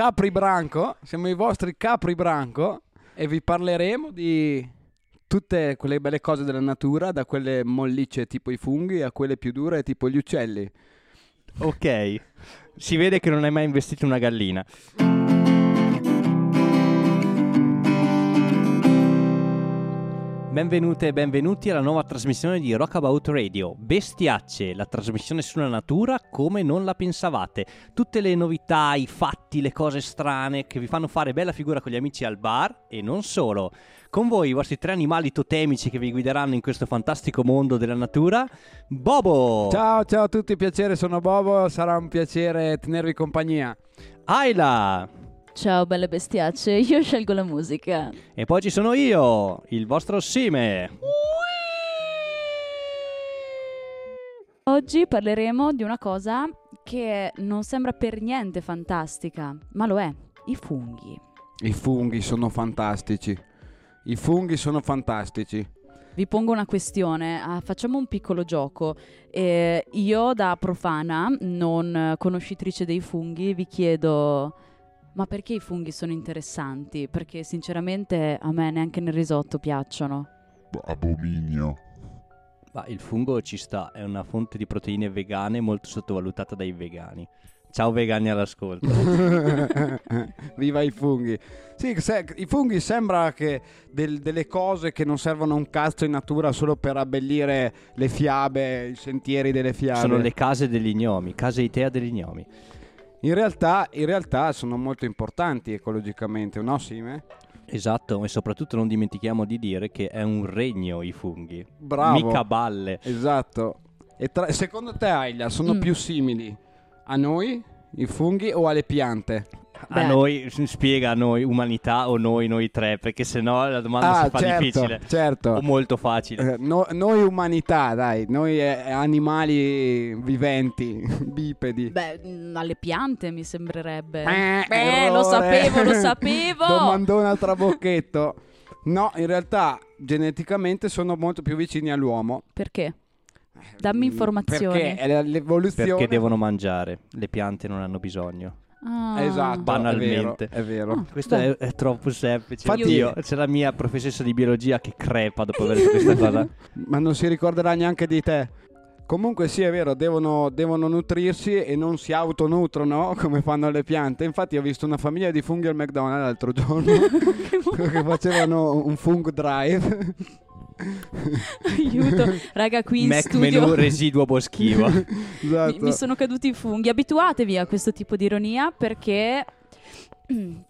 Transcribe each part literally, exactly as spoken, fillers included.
Capri Branco, siamo i vostri Capri Branco e vi parleremo di tutte quelle belle cose della natura, da quelle mollicce tipo i funghi a quelle più dure tipo gli uccelli. Ok, si vede che non hai mai investito una gallina. Benvenute e benvenuti alla nuova trasmissione di Rockabout Radio, Bestiacce, la trasmissione sulla natura come non la pensavate. Tutte le novità, i fatti, le cose strane che vi fanno fare bella figura con gli amici al bar e non solo. Con voi i vostri tre animali totemici che vi guideranno in questo fantastico mondo della natura, Bobo! Ciao, ciao a tutti, piacere, sono Bobo, sarà un piacere tenervi compagnia. Ayla! Ciao belle bestiacce, io scelgo la musica. E poi ci sono io, il vostro Sime. Oggi parleremo di una cosa che non sembra per niente fantastica, ma lo è, i funghi. I funghi sono fantastici, i funghi sono fantastici. Vi pongo una questione, ah, facciamo un piccolo gioco. Eh, io da profana, non conoscitrice dei funghi, vi chiedo... Ma perché i funghi sono interessanti? Perché sinceramente a me neanche nel risotto piacciono. Abominio. Ma il fungo ci sta, è una fonte di proteine vegane molto sottovalutata dai vegani. Ciao vegani all'ascolto. Viva i funghi. Sì, se, i funghi sembra che del, delle cose che non servono un cazzo in natura solo per abbellire le fiabe, i sentieri delle fiabe. Sono le case degli gnomi, case Itea degli gnomi. In realtà, in realtà sono molto importanti ecologicamente, no Sime? Esatto, e soprattutto non dimentichiamo di dire che è un regno i funghi. Bravo. Mica balle. Esatto. E tra, secondo te Ayla, sono mm. più simili a noi i funghi o alle piante? Beh. A noi, spiega a noi umanità o noi, noi tre, perché sennò la domanda ah, si fa certo, difficile certo. O molto facile. eh, no, Noi umanità, dai, noi eh, animali viventi, bipedi. Beh, alle piante mi sembrerebbe eh, Beh, lo sapevo, lo sapevo domandona al trabocchetto. No, in realtà geneticamente sono molto più vicini all'uomo. Perché? Dammi informazioni. Perché è l'evoluzione. Perché devono mangiare, le piante non hanno bisogno. Ah. Esatto, banalmente è vero, è vero. Ah, questo è, è troppo semplice. Infatti io, c'è la mia professoressa di biologia che crepa dopo aver detto questa cosa. Ma non si ricorderà neanche di te. Comunque sì, è vero, devono, devono nutrirsi e non si autonutrono come fanno le piante. Infatti ho visto una famiglia di funghi al McDonald's l'altro giorno che facevano un fung drive. Aiuto, raga, qui in Mac studio menu residuo boschivo. Esatto. mi, mi sono caduti i funghi. Abituatevi a questo tipo di ironia perché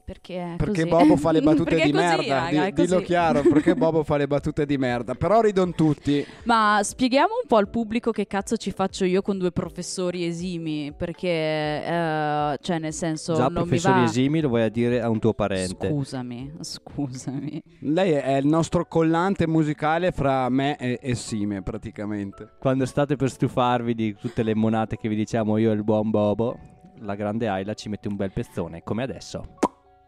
perché, perché Bobo fa le battute di così, merda, raga, di, dillo chiaro, perché Bobo fa le battute di merda, però ridon tutti. Ma spieghiamo un po' al pubblico che cazzo ci faccio io con due professori esimi, perché eh, cioè nel senso già non professori mi va... esimi lo vuoi a dire a un tuo parente. Scusami, scusami. Lei è il nostro collante musicale fra me e, e Sime praticamente. Quando state per stufarvi di tutte le monate che vi diciamo io e il buon Bobo, la grande Ayla ci mette un bel pezzone, come adesso.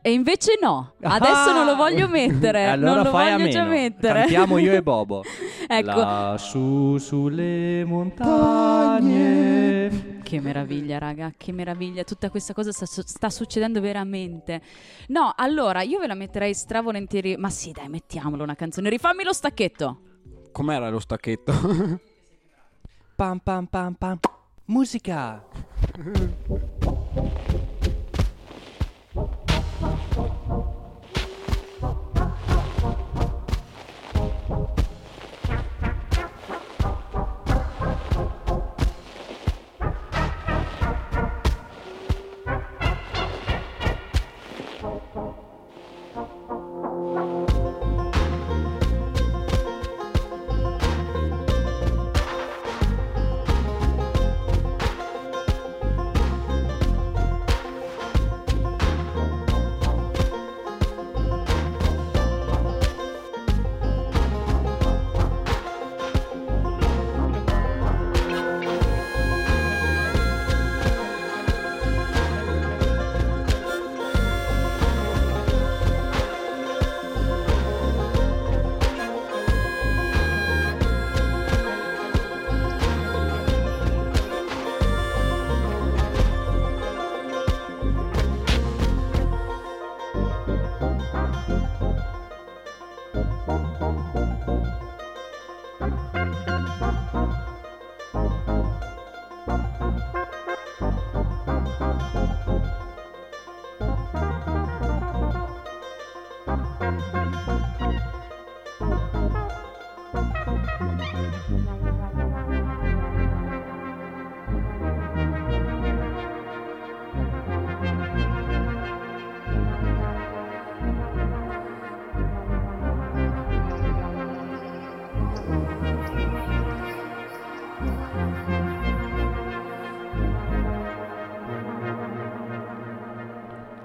E invece no, adesso ah! non lo voglio mettere. Allora non lo fai voglio a già mettere. Cantiamo io e Bobo. Ecco. La su sulle montagne. Che meraviglia, raga, che meraviglia. Tutta questa cosa sta, sta succedendo veramente. No, allora, io ve la metterei stravolentieri. Ma sì, dai, mettiamolo una canzone. Rifammi lo stacchetto. Com'era lo stacchetto? Pam pam pam pam. Musica.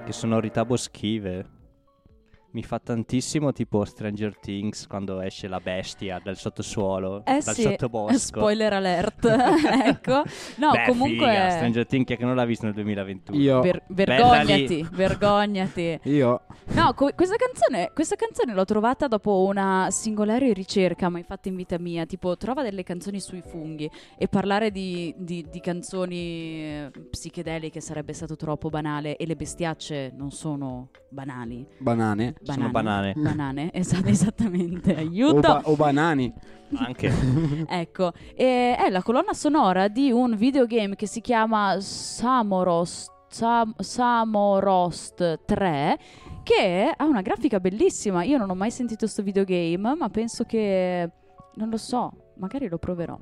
che sonorità boschive. Mi fa tantissimo tipo Stranger Things, quando esce la bestia dal sottosuolo, eh dal sì, sottobosco. Spoiler alert. Ecco. No, beh, comunque figa, Stranger Things, chi è che non l'ha visto nel duemilaventuno? Io. Ver- vergognati, vergognati. Io. No, co- questa canzone, questa canzone l'ho trovata dopo una singolare ricerca mai fatta in vita mia, tipo trova delle canzoni sui funghi e parlare di, di, di canzoni psichedeliche sarebbe stato troppo banale, e le bestiacce non sono banali. Banane. Banane, sono banane. Banane, esatto, esattamente, aiuto. O, ba- o banani. Anche. Ecco, e è la colonna sonora di un videogame che si chiama Samorost, Sam- Samorost tre, che ha una grafica bellissima. Io non ho mai sentito sto videogame, ma penso che, non lo so, magari lo proverò.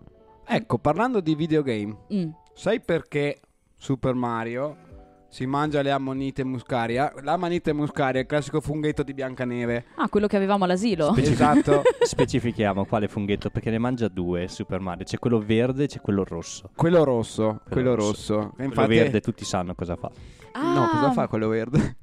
Ecco, parlando di videogame, mm. sai perché Super Mario si mangia le amanite muscaria? L'amanite muscaria è il classico funghetto di Biancaneve. Ah, quello che avevamo all'asilo. Specific- esatto. Specifichiamo quale funghetto, perché ne mangia due Super Mario. C'è quello verde e c'è quello rosso. Quello rosso, quello, quello rosso. rosso. Quello Infatti... verde tutti sanno cosa fa. Ah. No, cosa fa quello verde?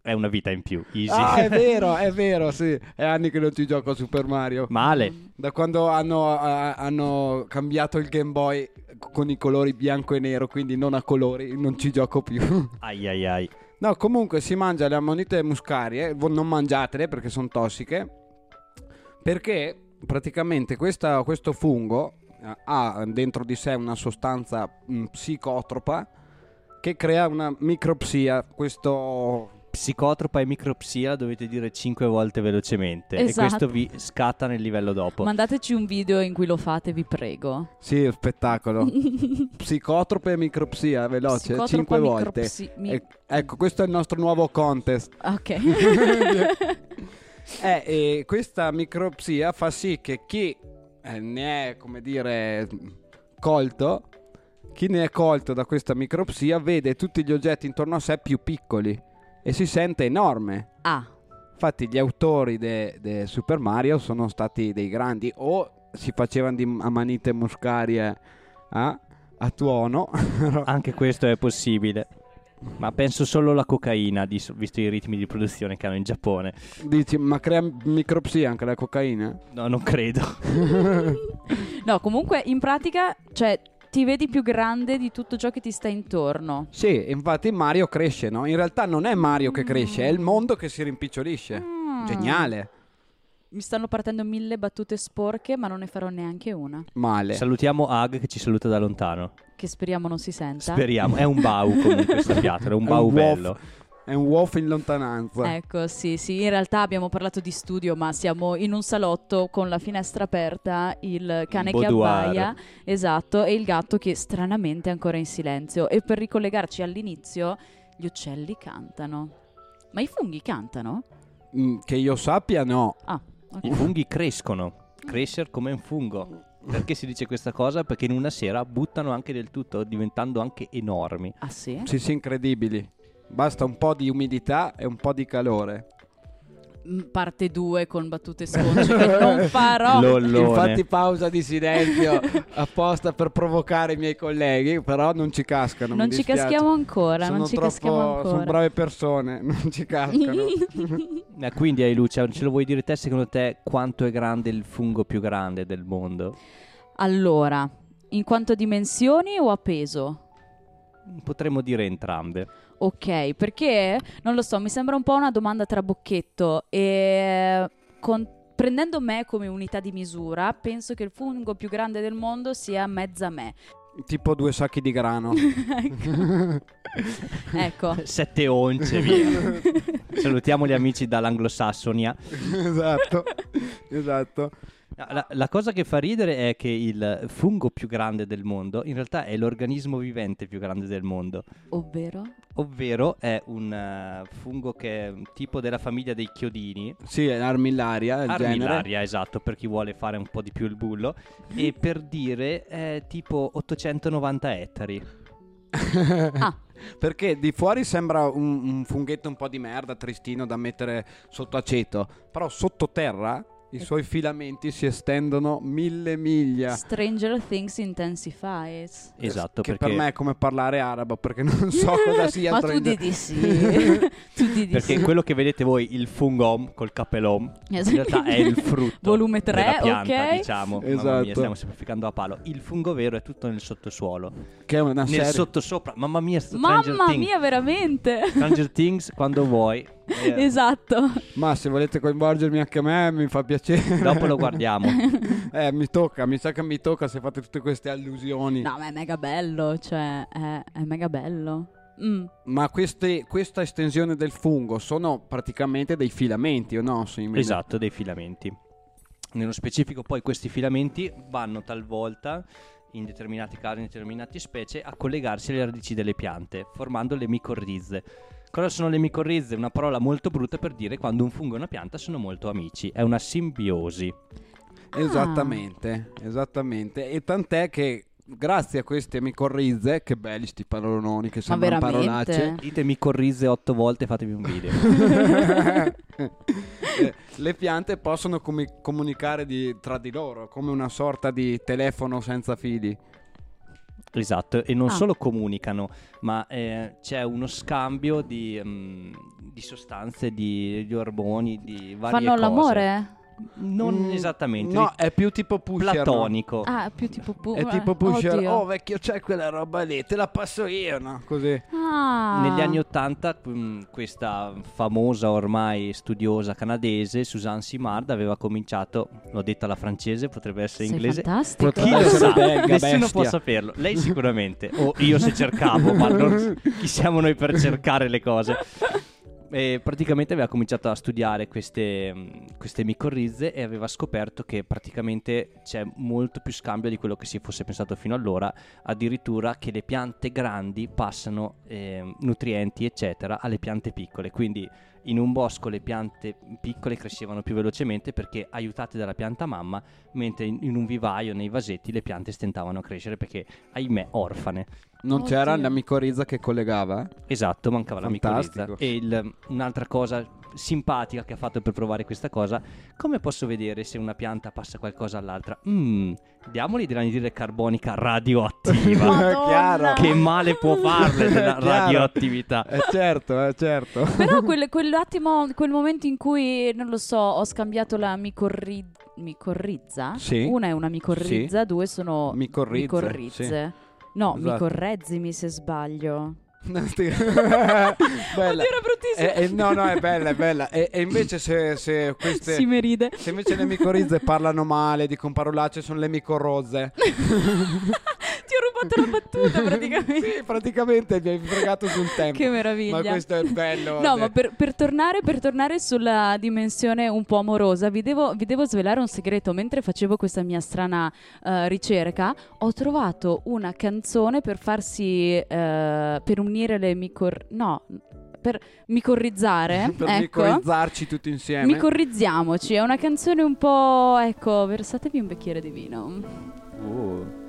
È una vita in più, easy. Ah, è vero, è vero, sì. È anni che non ci gioco a Super Mario. Male. Da quando hanno, uh, hanno cambiato il Game Boy con i colori bianco e nero, quindi non a colori, non ci gioco più. Ai ai ai. No, comunque si mangia le ammonite muscarie, non mangiatele perché sono tossiche, perché praticamente questa, questo fungo ha dentro di sé una sostanza mh, psicotropa che crea una micropsia, questo... Psicotropa e micropsia dovete dire cinque volte velocemente, esatto. E questo vi scatta nel livello dopo. Mandateci un video in cui lo fate, vi prego. Sì, spettacolo. Psicotropa e micropsia, veloce, Psicotropa cinque micropsi- volte. Mi- e- ecco, questo è il nostro nuovo contest. Ok. eh, e questa micropsia fa sì che chi eh, ne è, come dire, colto, chi ne è colto da questa micropsia vede tutti gli oggetti intorno a sé più piccoli e si sente enorme. Ah. Infatti gli autori de, de Super Mario sono stati dei grandi. O si facevano di amanite muscarie a, a tuono. Anche questo è possibile. Ma penso solo la cocaina, di, visto i ritmi di produzione che hanno in Giappone. Dici, ma crea micropsia anche la cocaina? No, non credo. No, comunque in pratica, cioè, ti vedi più grande di tutto ciò che ti sta intorno. Sì, infatti Mario cresce, no? In realtà non è Mario che cresce, mm. è il mondo che si rimpicciolisce. Mm. Geniale. Mi stanno partendo mille battute sporche, ma non ne farò neanche una. Male. Salutiamo Ag che ci saluta da lontano. Che speriamo non si senta. Speriamo, è un bau comunque sta piatra, è un bau bello. È un uovo in lontananza. Ecco, sì, sì. In realtà abbiamo parlato di studio, ma siamo in un salotto con la finestra aperta, il cane che abbaia, esatto, e il gatto che stranamente è ancora in silenzio. E per ricollegarci all'inizio, gli uccelli cantano. Ma i funghi cantano? Mm, che io sappia, no. Ah, okay. I funghi crescono. Crescere come un fungo. Perché si dice questa cosa? Perché in una sera buttano anche del tutto, diventando anche enormi. Ah, sì? Sì, sì, incredibili. Basta un po' di umidità e un po' di calore. Parte due con battute sconce che non farò. Lollone. Infatti pausa di silenzio apposta per provocare i miei colleghi, però non ci cascano. Non ci caschiamo ancora, sono non ci troppo, caschiamo ancora. Sono brave persone, non ci cascano. eh, quindi Ailuccia, ce lo vuoi dire te, secondo te quanto è grande il fungo più grande del mondo? Allora, in quanto a dimensioni o a peso? Potremmo dire entrambe. Ok, perché, non lo so, mi sembra un po' una domanda trabocchetto e con, prendendo me come unità di misura, penso che il fungo più grande del mondo sia mezza me. Tipo due sacchi di grano. Ecco. ecco. Sette once, via. Salutiamo gli amici dall'anglosassonia. Esatto, esatto. La, la cosa che fa ridere è che il fungo più grande del mondo in realtà è l'organismo vivente più grande del mondo. Ovvero? Ovvero è un uh, fungo che è un tipo della famiglia dei chiodini. Sì, è l'armillaria. Armillaria, genere. Esatto, per chi vuole fare un po' di più il bullo. E per dire è tipo ottocentonovanta ettari. Ah. Perché di fuori sembra un, un funghetto un po' di merda, tristino da mettere sotto aceto, però sottoterra I suoi filamenti si estendono mille miglia. Stranger Things intensifies. Esatto, che perché per me è come parlare arabo, perché non so cosa sia. Ma tu di sì. tu di perché quello che vedete voi, il fungom col capellom, in realtà è il frutto volume tre, della pianta, okay, diciamo. Esatto. Mamma mia, stiamo semplificando a palo. Il fungo vero è tutto nel sottosuolo, che è una nel serie. Sottosopra. Mamma mia, Stranger Mamma Things. mia, veramente. Stranger Things, quando vuoi. Eh. Esatto. Ma se volete coinvolgermi anche a me, mi fa piacere. Dopo lo guardiamo. Eh, mi tocca, mi sa che mi tocca se fate tutte queste allusioni. No, ma è mega bello, cioè è, è mega bello. Mm. Ma queste, questa estensione del fungo sono praticamente dei filamenti, o no? Simile. Esatto, dei filamenti. Nello specifico poi questi filamenti vanno talvolta, in determinati casi, in determinate specie, a collegarsi alle radici delle piante, formando le micorrize. Cosa sono le micorrize? Una parola molto brutta per dire quando un fungo e una pianta sono molto amici. È una simbiosi. Ah. Esattamente, esattamente. E tant'è che grazie a queste micorrize, che belli sti paroloni che sembrano parolacce. Dite micorrize otto volte e fatevi un video. eh, le piante possono com- comunicare di, tra di loro, come una sorta di telefono senza fili. Esatto, e non ah. solo comunicano, ma eh, c'è uno scambio di, mh, di sostanze, di, di ormoni, di varie Fanno cose. Fanno l'amore? Non mm, esattamente. No, è più tipo pusher. Platonico. Ah, più tipo pusher. È tipo pusher. Oddio. Oh, vecchio, c'è quella roba lì, te la passo io, no? Così. Ah. Negli anni Ottanta, questa famosa ormai studiosa canadese, Suzanne Simard, aveva cominciato, l'ho detta alla francese, potrebbe essere Sei inglese. Fantastico. Chi lo sa? Nessuno può saperlo. Lei sicuramente, o io se cercavo, ma non, chi siamo noi per cercare le cose? E praticamente aveva cominciato a studiare queste, queste micorrize e aveva scoperto che praticamente c'è molto più scambio di quello che si fosse pensato fino allora, addirittura che le piante grandi passano eh, nutrienti eccetera alle piante piccole, quindi in un bosco le piante piccole crescevano più velocemente perché aiutate dalla pianta mamma, mentre in, in un vivaio, nei vasetti, le piante stentavano a crescere perché, ahimè, orfane. Non Oddio. c'era la micorriza che collegava? Esatto, mancava Fantastico. la micorriza. E il, un'altra cosa simpatica che ha fatto per provare questa cosa: come posso vedere se una pianta passa qualcosa all'altra? Mmm, diamoli dell'anidride carbonica radioattiva. Che male può farle della radioattività? Eh certo, eh certo. Però quel, quell'attimo, quel momento in cui, non lo so, ho scambiato la micorri- micorrizza. Sì. Una è una micorrizza, sì. Due sono micorrizze. micorrizze. Sì. No, esatto. Mi correggimi se sbaglio. Bella. Oddio, era bruttissimo. Eh, eh, no, no, è bella, è bella. E, e invece se, se queste... Si mi ride. Se invece le micorrize parlano male, dicono parolacce, sono le micorroze. Ti ho rubato la battuta praticamente. Sì, praticamente mi hai fregato sul tempo. Che meraviglia. Ma questo è bello. No, ma per, per tornare per tornare sulla dimensione un po' amorosa, vi devo, vi devo svelare un segreto. Mentre facevo questa mia strana uh, ricerca, ho trovato una canzone per farsi uh, per unire le micor... no... per micorrizzare, per ecco. micorrizzarci tutti insieme. Micorrizziamoci, è una canzone un po', ecco, versatevi un bicchiere di vino. Oh.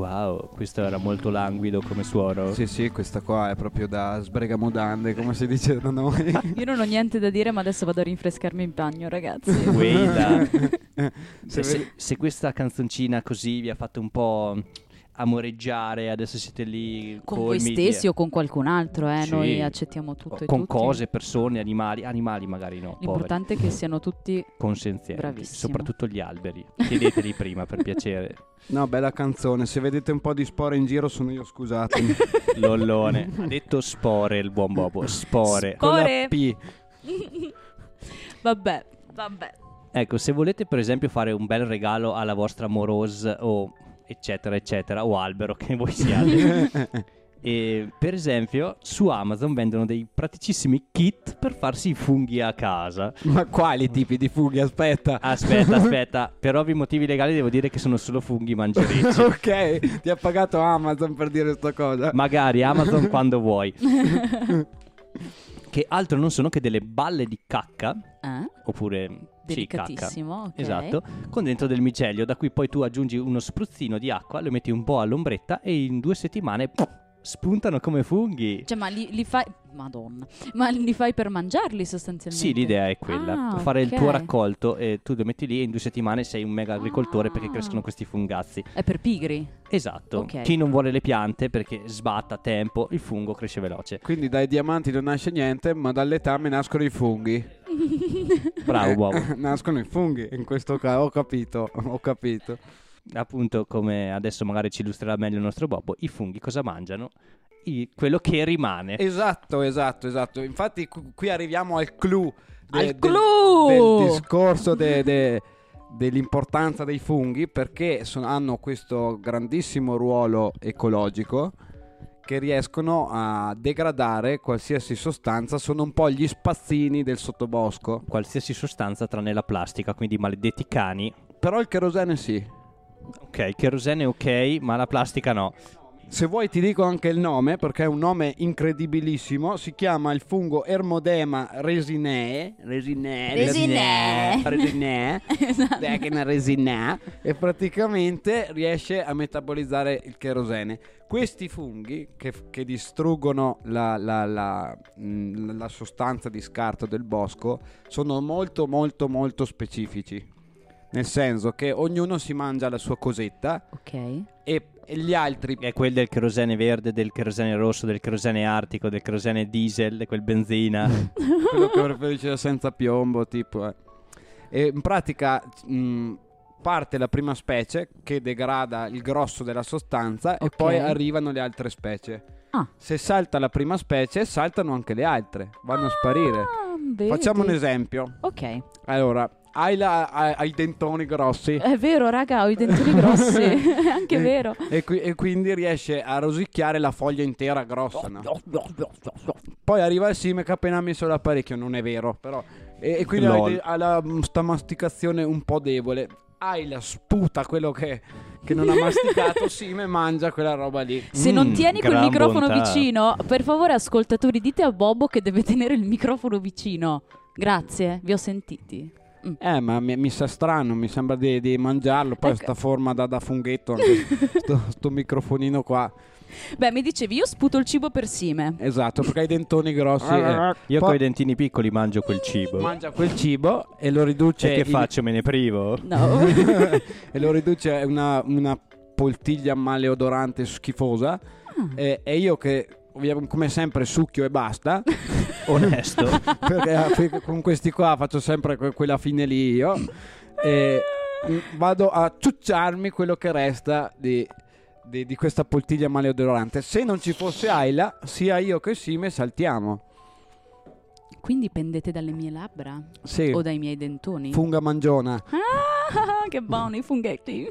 Wow, questo era molto languido come suono. Sì, sì, questa qua è proprio da sbregamodande, come si dice da noi. Io non ho niente da dire, ma adesso vado a rinfrescarmi in bagno, ragazzi. Guida. se, se, se questa canzoncina così vi ha fatto un po' amoreggiare, adesso siete lì con voi stessi o con qualcun altro, eh? Sì. Noi accettiamo tutto con e con cose, persone, animali, animali magari no. L'importante poveri. È che siano tutti consenzienti, bravissimi. Soprattutto gli alberi, chiedeteli prima per piacere. No, bella canzone, se vedete un po' di spore in giro sono io, scusatemi. Lollone, ha detto spore il buon Bobo, spore, spore. Con la P. Vabbè, vabbè. Ecco, se volete per esempio fare un bel regalo alla vostra amorosa o eccetera eccetera o albero che voi siate, e per esempio su Amazon vendono dei praticissimi kit per farsi i funghi a casa. Ma quali tipi di funghi? Aspetta aspetta aspetta per ovvi motivi legali devo dire che sono solo funghi mangerici. Ok, ti ha pagato Amazon per dire sta cosa. Magari Amazon quando vuoi. Che altro non sono che delle balle di cacca, eh? Oppure sì, cacca. Okay. Esatto, con dentro del micelio, da cui poi tu aggiungi uno spruzzino di acqua, lo metti un po' all'ombretta e in due settimane pff, spuntano come funghi. Cioè, ma li, li fai, madonna, ma li fai per mangiarli sostanzialmente? Sì, l'idea è quella, ah, fare okay. il tuo raccolto e tu lo metti lì e in due settimane sei un mega agricoltore, ah, perché crescono questi fungazzi. È per pigri? Esatto, okay. Chi non vuole le piante perché sbatta tempo, il fungo cresce veloce. Quindi dai diamanti non nasce niente, ma dall'etame nascono i funghi. Bravo, Bobo. Nascono i funghi in questo caso, ho capito, ho capito. Appunto, come adesso magari ci illustrerà meglio il nostro Bobo, i funghi cosa mangiano? I, quello che rimane. Esatto, esatto, esatto. Infatti qui arriviamo al clou, de, al de, clou! Del, del discorso de, de, dell'importanza dei funghi, perché sono, hanno questo grandissimo ruolo ecologico, che riescono a degradare qualsiasi sostanza, sono un po' gli spazzini del sottobosco. Qualsiasi sostanza tranne la plastica, quindi maledetti cani. Però il cherosene sì. Ok, il cherosene ok, ma la plastica no. Se vuoi ti dico anche il nome, perché è un nome incredibilissimo. Si chiama il fungo Hermodema resinée. Resinée. Resinée. Resinée. Resinée. Resinée. E praticamente riesce a metabolizzare il cherosene. Questi funghi che, che distruggono la, la, la, la, la sostanza di scarto del bosco sono molto molto molto specifici. Nel senso che ognuno si mangia la sua cosetta, okay. e, e gli altri. È quel del cherosene verde, del cherosene rosso, del cherosene artico, del cherosene diesel, quel benzina. Quello che preferisce senza piombo, tipo. Eh. E in pratica mh, parte la prima specie che degrada il grosso della sostanza, okay. e poi arrivano le altre specie. Ah. Se salta la prima specie, saltano anche le altre, vanno ah, a sparire. Vedi. Facciamo un esempio. Ok. Allora. Ayla ha, ha i dentoni grossi. È vero, raga, ho i dentoni grossi. È anche vero. E, qui, e quindi riesce a rosicchiare la foglia intera grossa, no? Poi arriva il Sime che ha appena messo l'apparecchio. Non è vero, però. E, e quindi ha, de- ha la, sta masticazione un po' debole. Ayla sputa quello che, che non ha masticato. Sime mangia quella roba lì. Se mm, non tieni quel microfono bontà. vicino. Per favore, ascoltatori, dite a Bobo che deve tenere il microfono vicino. Grazie, vi ho sentiti. Mm. Eh, ma mi, mi sa strano, mi sembra di, di mangiarlo. Poi ecco. Sta forma da, da funghetto, anche sto, sto microfonino qua. Beh, mi dicevi, io sputo il cibo per Sime. Esatto, perché hai i dentoni grossi. eh. Io poi... con i dentini piccoli mangio quel cibo. Mangia quel cibo e lo riduce. E che in... faccio, me ne privo? No. E lo riduce a una, una poltiglia maleodorante schifosa. mm. e, e io che, come sempre, succhio e basta. Onesto. Perché con questi qua faccio sempre quella fine lì io. E vado a ciucciarmi quello che resta di, di, di questa poltiglia maleodorante. Se non ci fosse Ayla, sia io che Sime saltiamo. Quindi pendete dalle mie labbra? Sì. O dai miei dentoni? Funga mangiona. Ah, che buoni i funghetti.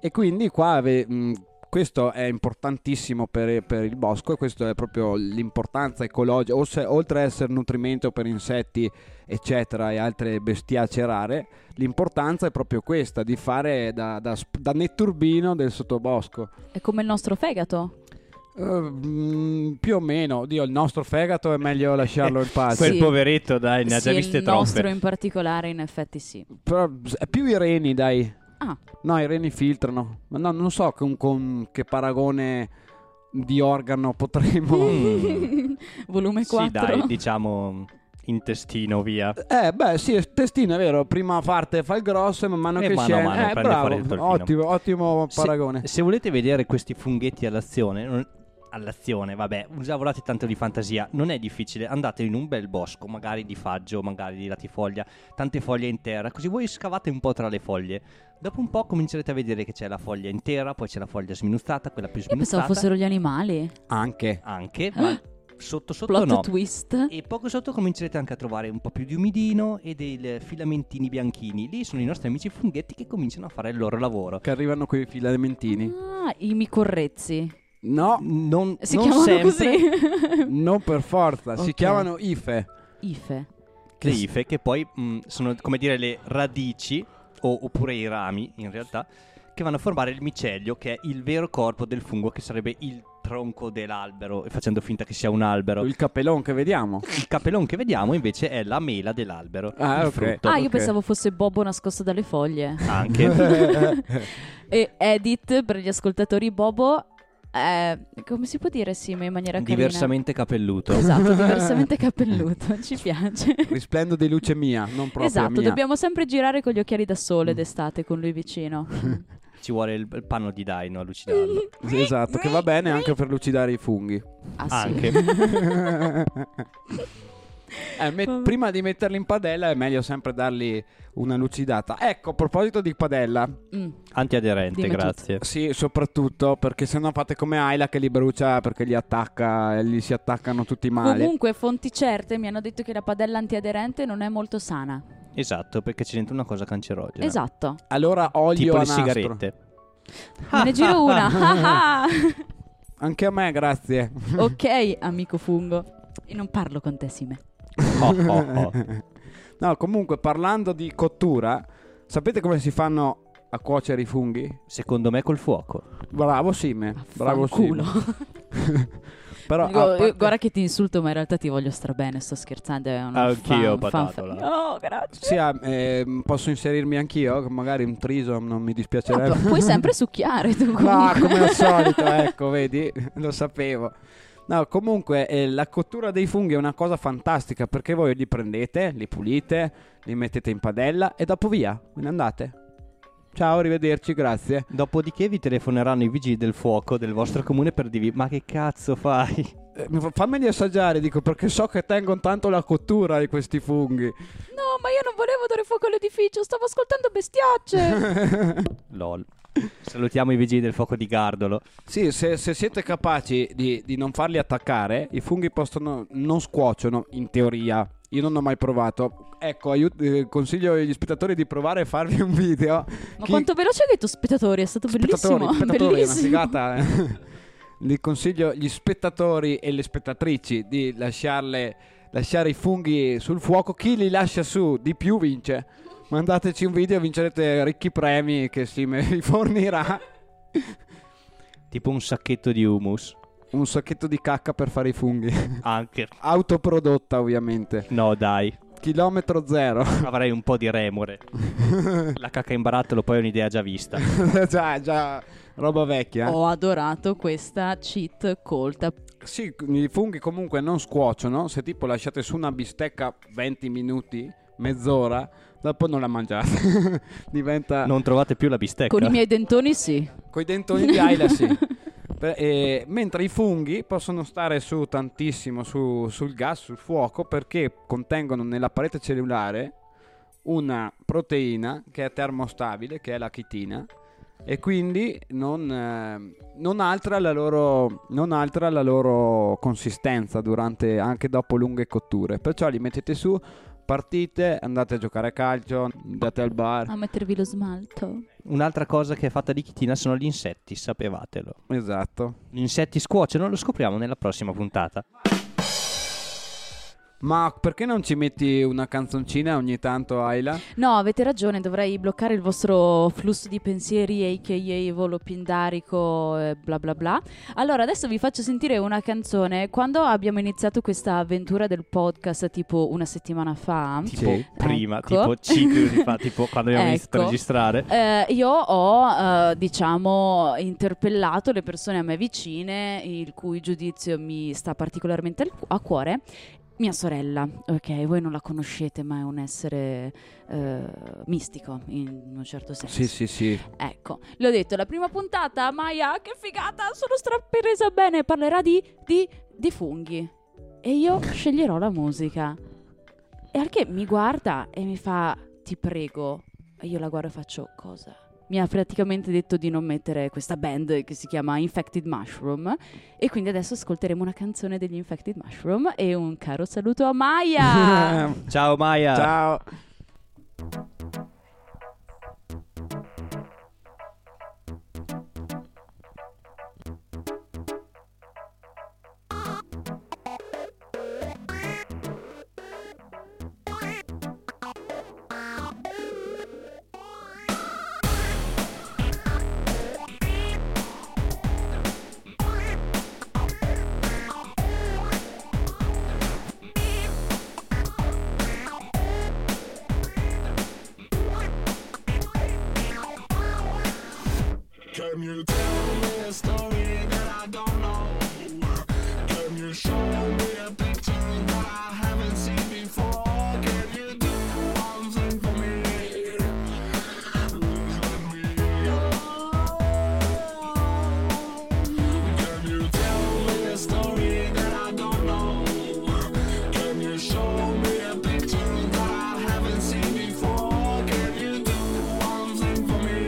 E quindi qua ave, mh, questo è importantissimo per, per il bosco, e questo è proprio l'importanza ecologica, oltre a essere nutrimento per insetti eccetera e altre bestiacce rare, l'importanza è proprio questa, di fare da, da, da netturbino del sottobosco. È come il nostro fegato? Uh, più o meno. Oddio, il nostro fegato è meglio lasciarlo in pace. Quel sì. poveretto, dai, ne ha sì, già viste troppe. Il nostro in particolare in effetti sì. Però più i reni, dai. Ah. No, i reni filtrano. Ma no, non so con, con che paragone di organo potremmo. Mm. Volume quattro. Sì, dai, diciamo intestino, via. Eh, beh, sì, intestino, è vero. Prima parte fa il grosso, man mano e che mano, scende. Mano, eh, bravo, ottimo, ottimo paragone. Se, se volete vedere questi funghetti all'azione, non... all'azione, vabbè, usate tanto di fantasia, non è difficile, andate in un bel bosco, magari di faggio, magari di latifoglia, tante foglie in terra, così voi scavate un po' tra le foglie. Dopo un po' comincerete a vedere che c'è la foglia intera, poi c'è la foglia sminuzzata, quella più sminuzzata. Io pensavo fossero gli animali. Anche. Anche, ma sotto sotto Plot no. twist. E poco sotto comincerete anche a trovare un po' più di umidino e dei filamentini bianchini. Lì sono i nostri amici funghetti che cominciano a fare il loro lavoro. Che arrivano quei filamentini. Ah, i micorrezzi. No, non, si non chiamano sempre, così? Non per forza, okay. Si chiamano ife. Ife. Che le ife che poi mh, sono come dire le radici o, oppure i rami in realtà che vanno a formare il micelio, che è il vero corpo del fungo, che sarebbe il tronco dell'albero, facendo finta che sia un albero. Il capellon che vediamo. Il capellon che vediamo invece è la mela dell'albero. Ah, okay. Ah, io okay. pensavo fosse Bobo nascosto dalle foglie. Anche. E edit per gli ascoltatori, Bobo. Eh, come si può dire, Sime, in maniera carina? Diversamente capelluto. Esatto, diversamente capelluto, ci piace. Risplendo di luce mia, non proprio esatto, mia. Esatto, dobbiamo sempre girare con gli occhiali da sole d'estate con lui vicino. Ci vuole il, il panno di daino a lucidarlo. Esatto, che va bene anche per lucidare i funghi. Ah, sì. Anche. Eh, met- prima di metterli in padella è meglio sempre dargli una lucidata. Ecco, a proposito di padella, mm. antiaderente, dimmi grazie tutto. Sì, soprattutto perché sennò fate come Ayla che li brucia perché li attacca e gli si attaccano tutti male. Comunque fonti certe mi hanno detto che la padella antiaderente non è molto sana. Esatto, perché c'è dentro una cosa cancerogena. Esatto. Allora olio tipo a nastro. Tipo le sigarette. Me ne giro una. Anche a me, grazie. Ok, amico fungo. E non parlo con te, Sime. Oh, oh, oh. No, comunque parlando di cottura, sapete come si fanno a cuocere i funghi? Secondo me col fuoco. Bravo Sime. Affanculo. Bravo Sime. Però dico, parte... guarda che ti insulto, ma in realtà ti voglio strabene, sto scherzando. È una anch'io fan, patatola fan... No, grazie. Sì, eh, posso inserirmi anch'io? Magari un triso non mi dispiacerebbe. No, puoi sempre succhiare tu comunque. No, come al solito, ecco, vedi, lo sapevo. No, comunque eh, la cottura dei funghi è una cosa fantastica, perché voi li prendete, li pulite, li mettete in padella e dopo via, ve ne andate. Ciao, arrivederci, grazie. Dopodiché vi telefoneranno i vigili del fuoco del vostro comune per dirvi: ma che cazzo fai? Eh, fammeli assaggiare, dico, perché so che tengono tanto la cottura di questi funghi. No, ma io non volevo dare fuoco all'edificio, stavo ascoltando Bestiacce. Lol. Salutiamo i vigili del fuoco di Gardolo. Sì, se, se siete capaci di, di non farli attaccare, i funghi possono non scuociono, in teoria. Io non ho mai provato. Ecco, aiuto, eh, consiglio agli spettatori di provare a farvi un video. Ma chi... quanto veloce hai detto spettatori, è stato spettatori, bellissimo. Spettatori, bellissimo. È una figata. Li consiglio gli spettatori e le spettatrici di lasciarle, lasciare i funghi sul fuoco. Chi li lascia su di più vince. Mandateci un video e vincerete ricchi premi che si vi fornirà. Tipo un sacchetto di humus. Un sacchetto di cacca per fare i funghi. Anche. Autoprodotta, ovviamente. No, dai. Chilometro zero. Avrei un po' di remore. La cacca in barattolo poi è un'idea già vista. Già, già, roba vecchia. Ho adorato questa cheat colta. Sì, i funghi comunque non scuociono. Se tipo lasciate su una bistecca venti minuti, mezz'ora, dopo non la mangiate. Diventa... Non trovate più la bistecca. Con i miei dentoni sì. Con i dentoni di Aila sì. E, mentre i funghi possono stare su tantissimo su, sul gas, sul fuoco, perché contengono nella parete cellulare una proteina che è termostabile, che è la chitina, e quindi non, eh, non, altera la loro, non altera la loro consistenza durante, anche dopo lunghe cotture. Perciò li mettete su, partite, andate a giocare a calcio, andate al bar a mettervi lo smalto. Un'altra cosa che è fatta di chitina sono gli insetti, sapevatelo. Esatto. Gli insetti scuociono, lo scopriamo nella prossima puntata. Ma perché non ci metti una canzoncina ogni tanto, Ayla? No, avete ragione, dovrei bloccare il vostro flusso di pensieri, a k a volo pindarico, eh, bla bla bla. Allora, adesso vi faccio sentire una canzone. Quando abbiamo iniziato questa avventura del podcast, tipo una settimana fa, tipo sì, prima, ecco, tipo cinque giorni fa, tipo quando abbiamo ecco, iniziato a registrare, eh, io ho, eh, diciamo, interpellato le persone a me vicine, il cui giudizio mi sta particolarmente a cuore. Mia sorella, ok, voi non la conoscete, ma è un essere eh, mistico in un certo senso. Sì, sì, sì. Ecco, le ho detto, la prima puntata, Maya, che figata, sono strapresa bene, parlerà di, di, di funghi e io sceglierò la musica. E anche mi guarda e mi fa, ti prego, e io la guardo e faccio, cosa? Mi ha praticamente detto di non mettere questa band che si chiama Infected Mushroom, e quindi adesso ascolteremo una canzone degli Infected Mushroom e un caro saluto a Maya. Ciao Maya. Ciao. Can you tell me a story that I don't know? Can you show me a picture that I haven't seen before? Can you do one thing for me? Let me know. Can you tell me a story that I don't know? Can you show me a picture that I haven't seen before? Can you do one thing for me?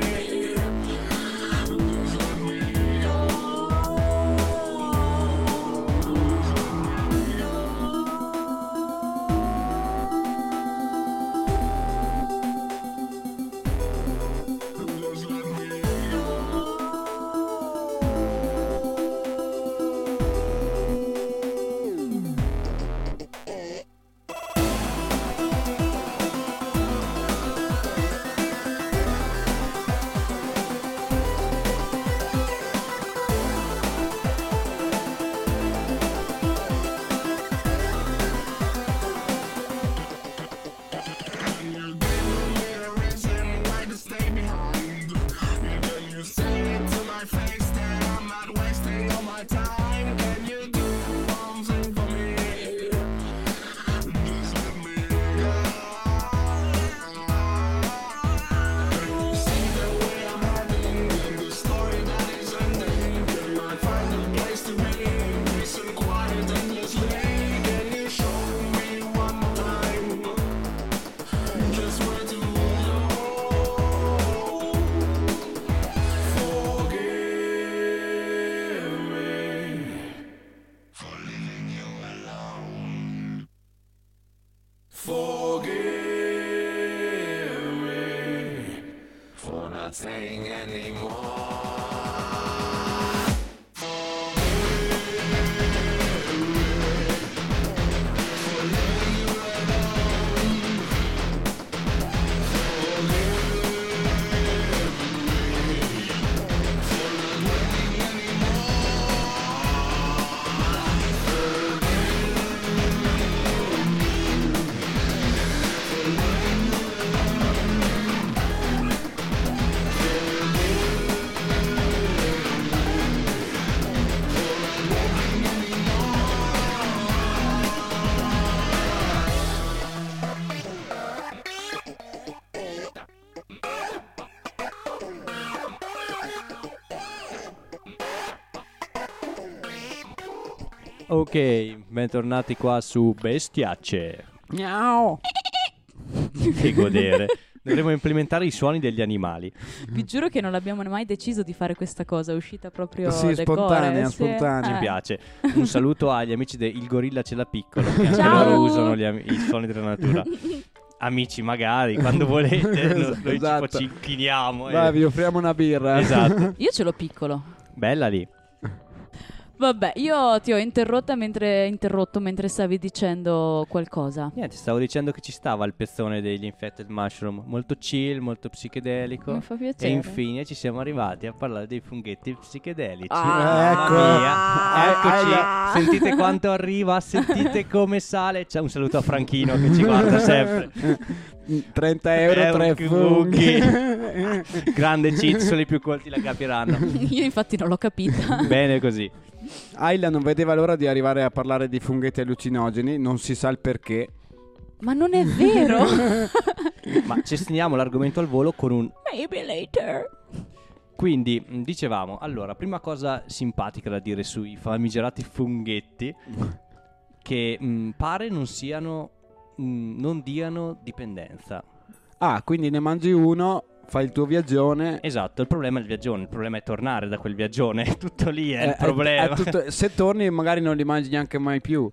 Ok, bentornati qua su Bestiacce. Miau. Che godere. Dovremmo implementare i suoni degli animali. Vi giuro che non l'abbiamo mai deciso di fare questa cosa, è uscita proprio sì, spontanea, spontanea. Mi piace. Un saluto agli amici del Gorilla Ce l'ha Piccolo, che anche loro usano gli am- i suoni della natura. Amici, magari quando volete, no, noi esatto, ci, ci inchiniamo. Vai, e... vi offriamo una birra. Esatto. Io ce l'ho piccolo. Bella lì. Vabbè, io ti ho interrotta mentre interrotto mentre stavi dicendo qualcosa. Niente, stavo dicendo che ci stava il pezzone degli Infected Mushroom, molto chill, molto psichedelico. Mi fa piacere. E infine ci siamo arrivati a parlare dei funghetti psichedelici. Ah, ecco. Ah, eccoci. Ah, sentite quanto arriva, sentite come sale. C'è un saluto a Franchino che ci guarda sempre. trenta euro tre funghi. Grande cheat, solo i più colti la capiranno. Io infatti non l'ho capita. Bene così. Ayla non vedeva l'ora di arrivare a parlare di funghetti allucinogeni, non si sa il perché. Ma non è vero. Ma cestiniamo l'argomento al volo con un maybe later. Quindi dicevamo, allora, prima cosa simpatica da dire sui famigerati funghetti, che mh, pare non siano mh, non diano dipendenza. Ah, quindi ne mangi uno, fai il tuo viaggione. Esatto, il problema è il viaggione, il problema è tornare da quel viaggione, tutto lì è eh, il problema. È, è tutto, se torni magari non li mangi neanche mai più.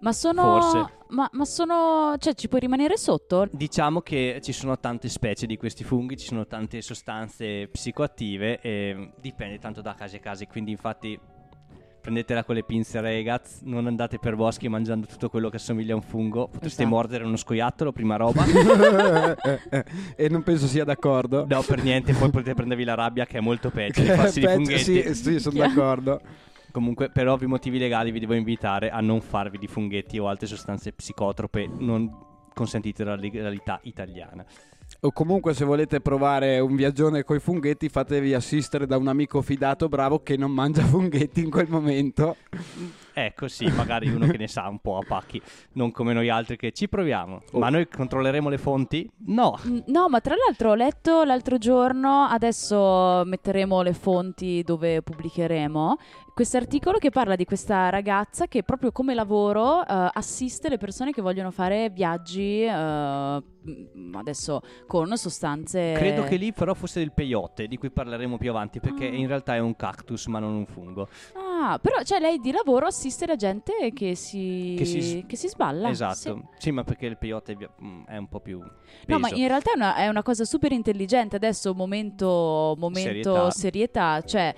Ma sono... Forse. Ma, ma sono... cioè ci puoi rimanere sotto? Diciamo che ci sono tante specie di questi funghi, ci sono tante sostanze psicoattive e dipende tanto da casi a casi, quindi infatti... prendetela con le pinze, ragazzi, non andate per boschi mangiando tutto quello che assomiglia a un fungo. Potreste esatto. mordere uno scoiattolo, prima roba. E non penso sia d'accordo. No, per niente, poi potete prendervi la rabbia che è molto peggio di farsi peggio, di funghetti. Sì, sì, sono d'accordo. Comunque, per ovvi motivi legali vi devo invitare a non farvi di funghetti o altre sostanze psicotrope non consentite dalla legalità italiana. O comunque se volete provare un viaggione coi funghetti, fatevi assistere da un amico fidato bravo che non mangia funghetti in quel momento. Ecco sì, magari uno che ne sa un po' a pacchi, non come noi altri che ci proviamo. Oh. Ma noi controlleremo le fonti? No. No, ma tra l'altro ho letto l'altro giorno, adesso metteremo le fonti dove pubblicheremo, quest'articolo che parla di questa ragazza che proprio come lavoro eh, assiste le persone che vogliono fare viaggi eh, adesso con sostanze. Credo che lì però fosse del peyote, di cui parleremo più avanti, perché ah. in realtà è un cactus ma non un fungo. Ah, però cioè lei di lavoro assiste la gente che si che si, che si sballa. Esatto, sì. Sì, ma perché il peyote è un po' più peso. No, ma in realtà è una, è una cosa super intelligente. Adesso momento, momento serietà. serietà Cioè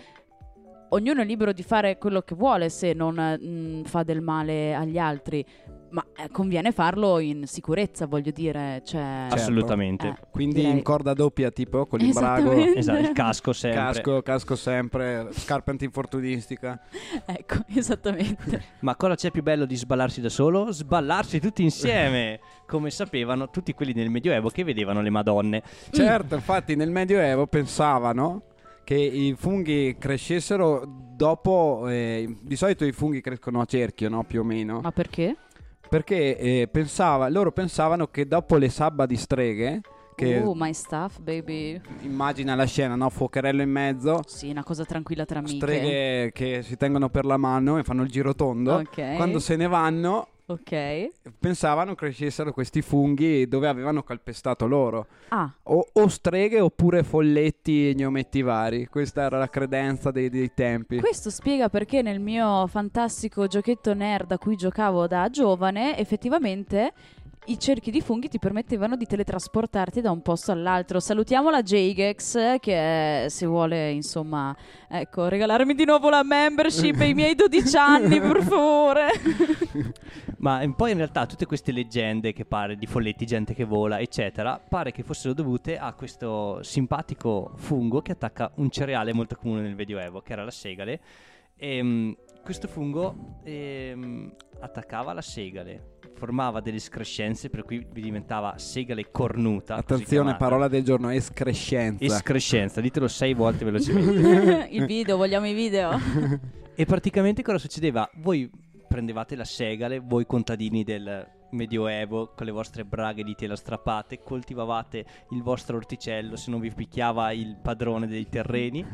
ognuno è libero di fare quello che vuole se non mh, fa del male agli altri, ma eh, conviene farlo in sicurezza, voglio dire, cioè... certo. Assolutamente eh, quindi direi... in corda doppia, tipo con l'imbrago. Esatto, il casco sempre, casco, casco sempre, scarpa antinfortunistica. Ecco, esattamente. Ma cosa c'è più bello di sballarsi da solo? Sballarsi tutti insieme, come sapevano tutti quelli nel Medioevo che vedevano le Madonne. Certo, infatti nel Medioevo pensavano che i funghi crescessero dopo eh, di solito i funghi crescono a cerchio, no? Più o meno. Ma perché? Perché eh, pensava, loro pensavano che dopo le sabba di streghe, che oh, my stuff, baby. Immagina la scena, no? Fuocherello in mezzo. Sì, una cosa tranquilla tra amiche. Streghe che si tengono per la mano e fanno il giro tondo. Okay. Quando se ne vanno, okay, pensavano crescessero questi funghi dove avevano calpestato loro. Ah. O, o streghe oppure folletti e gnometti vari. Questa era la credenza dei, dei tempi. Questo spiega perché nel mio fantastico giochetto nerd a cui giocavo da giovane, effettivamente i cerchi di funghi ti permettevano di teletrasportarti da un posto all'altro. Salutiamo la Jagex che è, se vuole insomma, ecco, regalarmi di nuovo la membership ai miei dodici anni, per favore. Ma poi in realtà tutte queste leggende che pare di folletti, gente che vola eccetera, pare che fossero dovute a questo simpatico fungo che attacca un cereale molto comune nel Medioevo, che era la segale. E questo fungo ehm, attaccava la segale, formava delle escrescenze, per cui diventava segale cornuta. Attenzione, parola del giorno, escrescenza. Escrescenza, ditelo sei volte velocemente. Il video, vogliamo i video. E praticamente cosa succedeva? Voi prendevate la segale, voi contadini del Medioevo, con le vostre braghe di tela strappate, coltivavate il vostro orticello, se non vi picchiava il padrone dei terreni.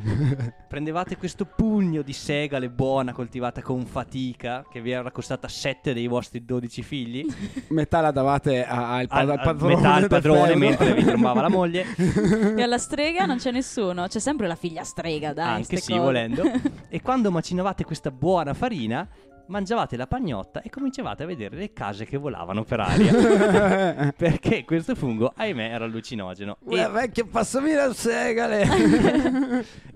Prendevate questo pugno di segale buona, coltivata con fatica, che vi era costata sette dei vostri dodici figli. Metà la davate a, a, al, al, al padrone, metà al padrone mentre vi trombava la moglie. E alla strega non c'è nessuno, c'è sempre la figlia strega, dai. Anche sì, volendo. E quando macinavate questa buona farina, mangiavate la pagnotta e cominciavate a vedere le case che volavano per aria perché questo fungo, ahimè, era allucinogeno. Una e... vecchia passamina al segale.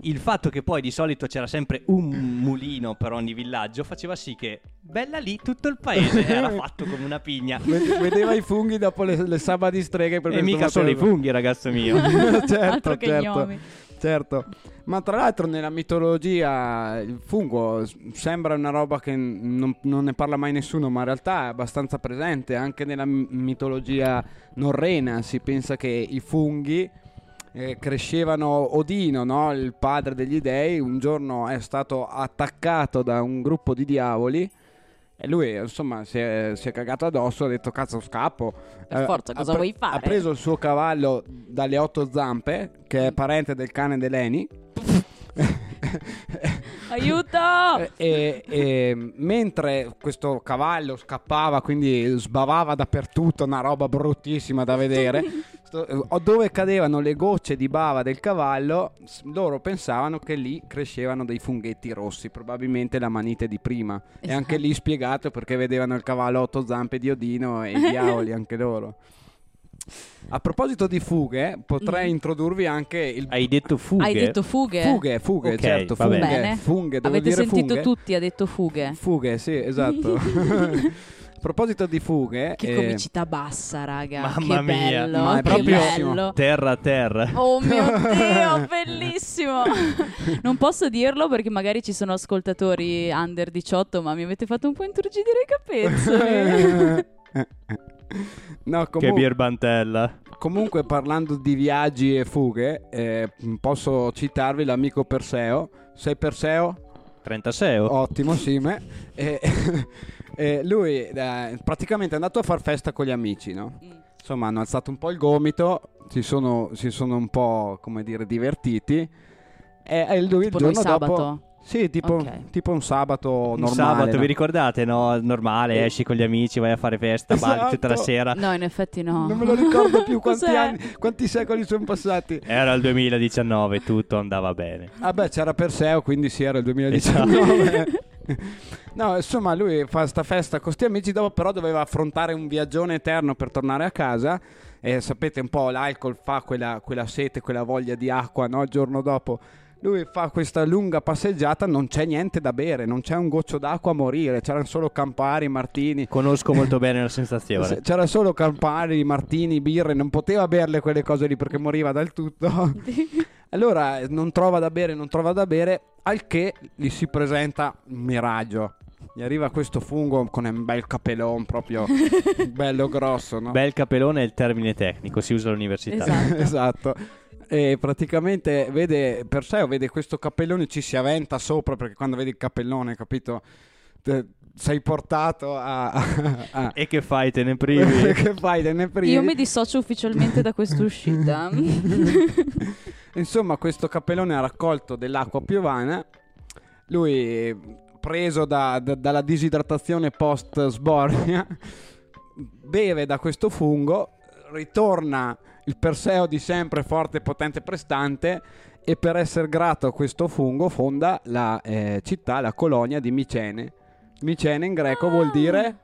Il fatto che poi di solito c'era sempre un mulino per ogni villaggio faceva sì che bella lì tutto il paese era fatto come una pigna. Vedeva i funghi dopo le, le sabati streghe. Per e mica solo i funghi, ragazzo mio. Certo, certo, certo. Ma tra l'altro nella mitologia il fungo sembra una roba che non, non ne parla mai nessuno, ma in realtà è abbastanza presente anche nella mitologia norrena. Si pensa che i funghi eh, crescevano. Odino, no? Il padre degli dei, un giorno è stato attaccato da un gruppo di diavoli e lui insomma si è, si è cagato addosso, ha detto cazzo scappo. Per forza, eh, cosa ha, vuoi fare? Ha preso il suo cavallo dalle otto zampe, che è parente del cane dell'Eni. Aiuto! E, e mentre questo cavallo scappava, quindi sbavava dappertutto, una roba bruttissima da vedere, dove cadevano le gocce di bava del cavallo, loro pensavano che lì crescevano dei funghetti rossi, probabilmente la manite di prima. Esatto. E anche lì spiegato perché vedevano il cavallo a otto zampe di Odino e i diavoli anche loro. A proposito di fughe, potrei mm. introdurvi anche il... Hai detto fughe? Hai detto fughe? Fughe, fughe, okay, certo, fughe, bene. Funghe, devo Avete dire sentito funghe. Tutti, ha detto fughe. Fughe, sì, esatto. A proposito di fughe... Che eh... comicità bassa, raga, mamma che mia. Bello, ma è proprio bello. Terra terra. Oh mio Dio, bellissimo. Non posso dirlo perché magari ci sono ascoltatori under diciotto, ma mi avete fatto un po' inturgidire i capezzoli. No, comu- che birbantella. Comunque, parlando di viaggi e fughe, eh, posso citarvi l'amico Perseo. Sei Perseo? trentasei. Ottimo, Sime. E, e lui eh, praticamente è andato a far festa con gli amici, no? Insomma, hanno alzato un po' il gomito, si sono, si sono un po', come dire, divertiti. E, e lui tipo il giorno sabato. Dopo... Sì, tipo, okay. tipo un sabato normale. Un sabato, no? Vi ricordate, no? Normale, eh. esci con gli amici, vai a fare festa, esatto. balli tutta la sera. No, in effetti no. Non me lo ricordo più quanti anni, quanti secoli sono passati. Era il duemiladiciannove, tutto andava bene. Ah beh, c'era Perseo, quindi sì, era il duemiladiciannove. No, insomma, lui fa sta festa con sti amici, dopo però doveva affrontare un viaggione eterno per tornare a casa. E sapete un po', l'alcol fa quella, quella sete, quella voglia di acqua, no? Il giorno dopo... Lui fa questa lunga passeggiata, non c'è niente da bere, non c'è un goccio d'acqua a morire, c'erano solo Campari, Martini. Conosco molto bene la sensazione. C'era solo Campari, Martini, birre, non poteva berle quelle cose lì perché moriva dal tutto. Allora non trova da bere, non trova da bere, al che gli si presenta un miraggio. Gli arriva questo fungo con un bel capelone proprio bello grosso, no? Bel capelone è il termine tecnico, si usa all'università. Esatto. Esatto. E praticamente vede Perseo, vede questo cappellone, ci si avventa sopra perché quando vedi il cappellone, capito, te, sei portato a, a, a... E che fai, te ne privi? E che fai, te ne privi? Io mi dissocio ufficialmente da questa uscita. Insomma, questo cappellone ha raccolto dell'acqua piovana, lui preso da, da, dalla disidratazione post sbornia, beve da questo fungo, ritorna il Perseo di sempre forte, potente, prestante, e per essere grato a questo fungo fonda la eh, città, la colonia di Micene. Micene in greco ah. vuol dire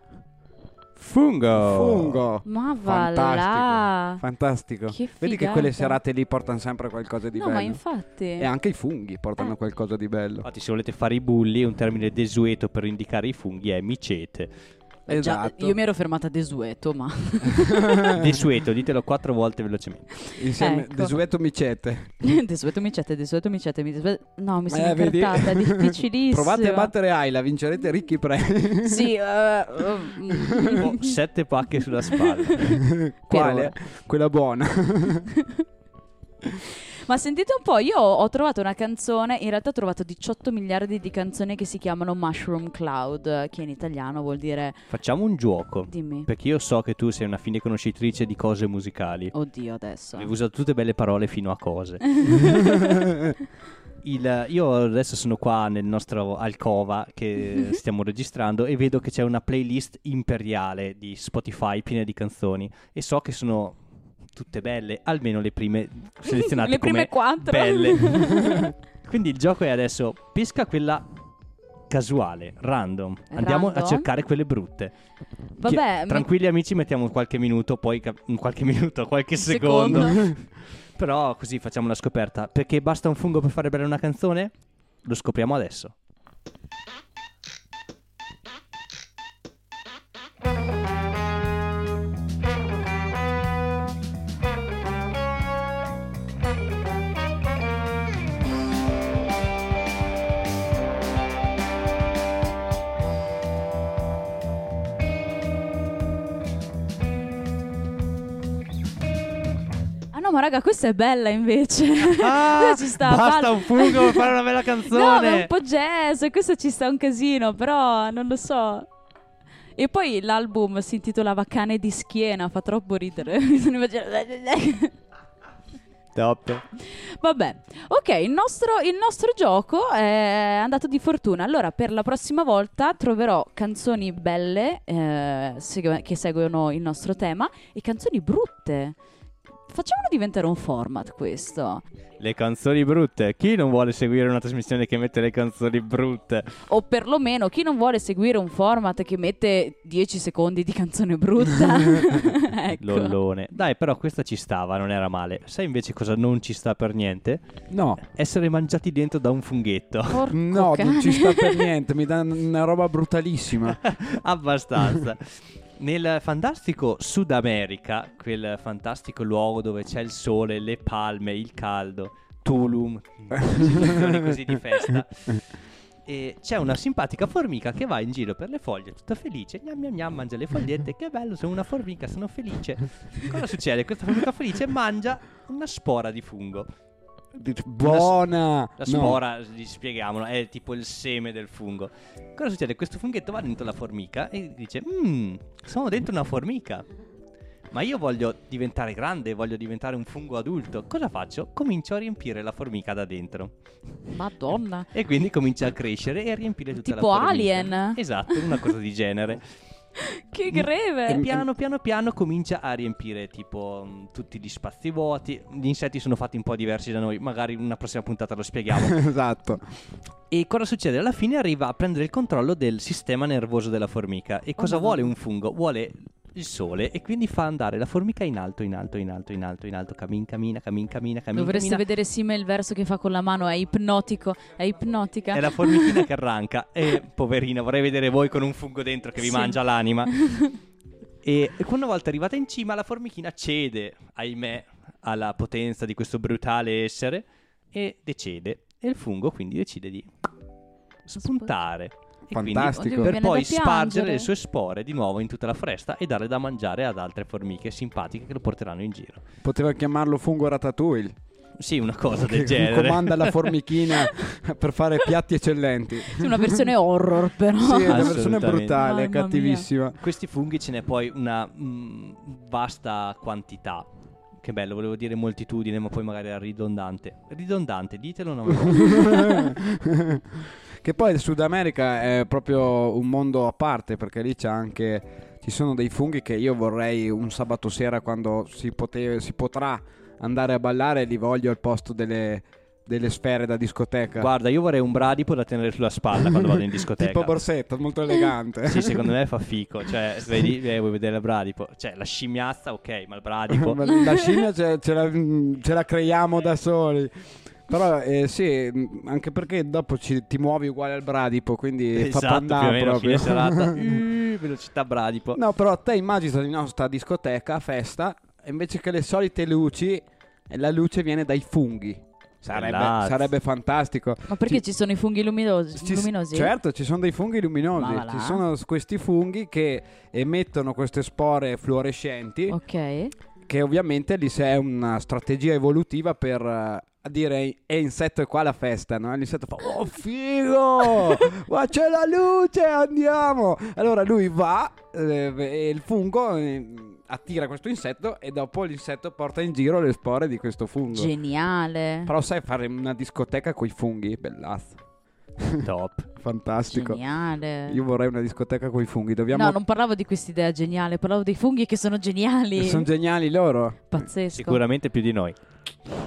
fungo. Fungo. Ma va là. Fantastico. Fantastico. Che Vedi che quelle serate lì portano sempre qualcosa di no, bello. No, ma infatti. E anche i funghi portano eh. qualcosa di bello. Infatti, se volete fare i bulli, un termine desueto per indicare i funghi è micete. Esatto. Già, io mi ero fermata a desueto, ma desueto, ditelo quattro volte velocemente insieme, ecco. Desueto micete. Desueto micete, desueto micete, desueto... No, mi sono eh, incartata, è difficilissimo. Provate a battere Ayla, vincerete ricchi premi. Sì, uh, uh, sette pacche sulla spalla. Quale? Quella buona. Ma sentite un po', io ho trovato una canzone, in realtà ho trovato diciotto miliardi di canzoni che si chiamano Mushroom Cloud, che in italiano vuol dire... Facciamo un gioco. Dimmi. Perché io so che tu sei una fine conoscitrice di cose musicali. Oddio, adesso. Avevo usato tutte belle parole fino a cose. Il, io adesso sono qua nel nostro alcova che stiamo registrando e vedo che c'è una playlist imperiale di Spotify piena di canzoni e so che sono... tutte belle, almeno le prime selezionate. Le prime come quattro belle. Quindi il gioco è adesso pesca quella casuale, random. Andiamo random. a cercare quelle brutte. Vabbè, Chi- tranquilli mi... amici, mettiamo qualche minuto, poi cap- qualche minuto, qualche Un secondo. secondo. Però così facciamo la scoperta. Perché basta un fungo per fare bella una canzone? Lo scopriamo adesso. Ma raga, questa è bella invece. Ah, ci sta, basta pal- un fungo per fare una bella canzone. No, ma è un po' jazz, questo ci sta un casino, però non lo so. E poi l'album si intitolava Cane di schiena, fa troppo ridere. Mi sono immaginata. Top. Vabbè, ok, il nostro, il nostro gioco è andato di fortuna. Allora, per la prossima volta troverò canzoni belle eh, segu- che seguono il nostro tema e canzoni brutte. Facciamolo diventare un format questo. Le canzoni brutte. Chi non vuole seguire una trasmissione che mette le canzoni brutte? O perlomeno chi non vuole seguire un format che mette dieci secondi di canzone brutta? Ecco. Lollone. Dai, però questa ci stava, non era male. Sai invece cosa non ci sta per niente? No. Essere mangiati dentro da un funghetto. Porco no, cane. Non ci sta per niente. Mi dà una roba brutalissima. Abbastanza. Nel fantastico Sud America, quel fantastico luogo dove c'è il sole, le palme, il caldo, Tulum, situazioni così di festa, e c'è una simpatica formica che va in giro per le foglie tutta felice, gnam gnam gnam, mangia le fogliette, che bello, sono una formica, sono felice. Cosa succede? Questa formica felice mangia una spora di fungo. Buona! La, la spora, no. Spieghiamolo, è tipo il seme del fungo. Cosa succede? Questo funghetto va dentro la formica e dice: Mmm, sono dentro una formica, ma io voglio diventare grande, voglio diventare un fungo adulto. Cosa faccio? Comincio a riempire la formica da dentro. Madonna! E quindi comincia a crescere e a riempire tutta tipo la formica. Tipo Alien? Esatto, una cosa di genere. Che greve! E piano piano piano comincia a riempire tipo mh, tutti gli spazi vuoti. Gli insetti sono fatti un po' diversi da noi, magari in una prossima puntata lo spieghiamo. Esatto. E cosa succede? Alla fine arriva a prendere il controllo del sistema nervoso della formica. E cosa oh, vuole un fungo? Vuole il sole, e quindi fa andare la formica in alto, in alto, in alto, in alto, in alto, camin, camina, camin, camina, camina. Dovreste camina. vedere Sime il verso che fa con la mano, è ipnotico, è ipnotica. È la formichina che arranca, e poverina, vorrei vedere voi con un fungo dentro che vi sì. mangia l'anima. E una volta arrivata in cima, la formichina cede, ahimè, alla potenza di questo brutale essere, e decede, e il fungo quindi decide di spuntare. E fantastico. Quindi, per poi spargere le sue spore di nuovo in tutta la foresta e dare da mangiare ad altre formiche simpatiche che lo porteranno in giro. Poteva chiamarlo fungo ratatouille. Sì, una cosa che del genere. Comanda la formichina per fare piatti eccellenti. Sì, una versione horror però. Sì, una versione brutale, oh, cattivissima. Questi funghi ce n'è poi una mh, vasta quantità. Che bello, volevo dire moltitudine, ma poi magari era ridondante. Ridondante, ditelo una volta. Che poi il Sud America è proprio un mondo a parte, perché lì c'è anche, ci sono dei funghi che io vorrei un sabato sera, quando si, pote- si potrà andare a ballare, li voglio al posto delle, delle sfere da discoteca. Guarda, io vorrei un bradipo da tenere sulla spalla quando vado in discoteca. Tipo borsetto, molto elegante. Sì, secondo me fa fico, cioè vedi, eh, vuoi vedere il bradipo, cioè la scimmiazza ok, ma il bradipo la scimmia ce, ce, la, ce la creiamo da soli. Però eh, sì, anche perché dopo ci, ti muovi uguale al bradipo, quindi esatto, fa pandà proprio. Esatto, più o meno fine serata, uh, velocità bradipo. No, però te immagini la nostra discoteca, festa, invece che le solite luci, la luce viene dai funghi. Sarebbe, sarebbe fantastico. Ma perché ci, ci sono i funghi luminosi? Ci, luminosi? Certo, ci sono dei funghi luminosi. Voilà. Ci sono questi funghi che emettono queste spore fluorescenti. Ok. Che ovviamente lì è una strategia evolutiva per... a dire è insetto è qua la festa, no? L'insetto fa oh figo, ma c'è la luce, andiamo. Allora lui va eh, e il fungo eh, attira questo insetto e dopo l'insetto porta in giro le spore di questo fungo. Geniale. Però sai fare una discoteca coi funghi? Bellazzo. Top. Fantastico. Geniale. Io vorrei una discoteca coi funghi. Dobbiamo... No, non parlavo di quest'idea geniale, parlavo dei funghi che sono geniali. Sono geniali loro. Pazzesco. Sicuramente più di noi.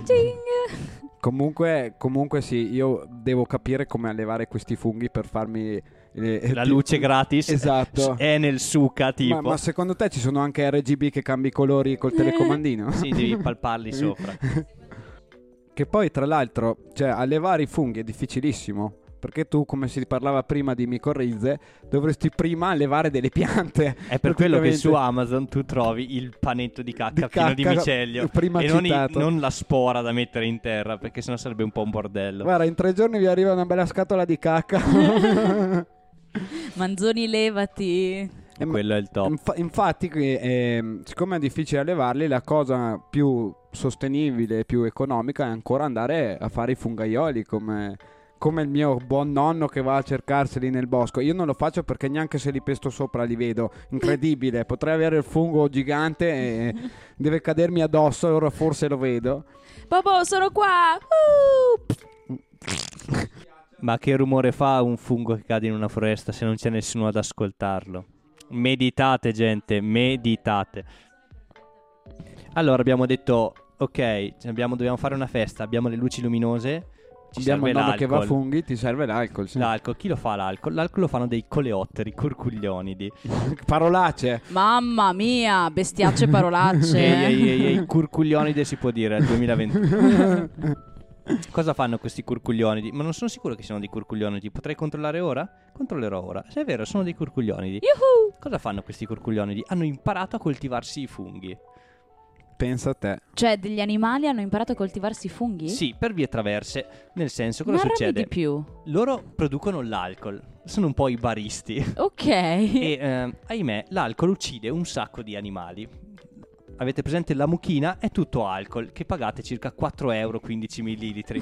Ding. Comunque, comunque sì, io devo capire come allevare questi funghi per farmi... Eh, la luce ti... gratis. Esatto. È nel suca tipo. Ma, ma secondo te ci sono anche R G B che cambi i colori col telecomandino? Sì, devi palparli sopra. Che poi tra l'altro, cioè, allevare i funghi è difficilissimo, perché tu, come si parlava prima di micorrize, dovresti prima allevare delle piante. È per quello che su Amazon tu trovi il panetto di cacca, di cacca pieno di micelio prima e non, i, non la spora da mettere in terra, perché sennò sarebbe un po' un bordello. Guarda, in tre giorni vi arriva una bella scatola di cacca. Manzoni, levati. E quello è il top. Inf- infatti eh, siccome è difficile allevarli, la cosa più sostenibile e più economica è ancora andare a fare i fungaioli, come... come il mio buon nonno che va a cercarseli nel bosco. Io non lo faccio perché neanche se li pesto sopra li vedo. Incredibile. Potrei avere il fungo gigante e deve cadermi addosso, allora forse lo vedo. Bobo, sono qua. uh! Ma che rumore fa un fungo che cade in una foresta se non c'è nessuno ad ascoltarlo? Meditate, gente, meditate. Allora abbiamo detto ok, abbiamo, dobbiamo fare una festa, abbiamo le luci luminose, ci abbiamo serve l'alcol. Che va funghi, ti serve l'alcol, sì. L'alcol, chi lo fa l'alcol? L'alcol lo fanno dei coleotteri, curcuglionidi. Parolacce. Mamma mia, bestiacce parolacce. Ehi, ehi, ehi, curcuglionide si può dire al duemilaventuno. Cosa fanno questi curcuglionidi? Ma non sono sicuro che siano dei curcuglionidi. Potrei controllare ora? Controllerò ora. Se è vero, sono dei curcuglionidi. Yuhu! Cosa fanno questi curcuglionidi? Hanno imparato a coltivarsi i funghi. Pensa a te. Cioè, degli animali hanno imparato a coltivarsi i funghi? Sì, per vie traverse. Nel senso, cosa Marami succede? Di più. Loro producono l'alcol. Sono un po' i baristi. Ok. E, eh, ahimè, l'alcol uccide un sacco di animali. Avete presente la mucchina? È tutto alcol, che pagate circa quattro euro, quindici millilitri.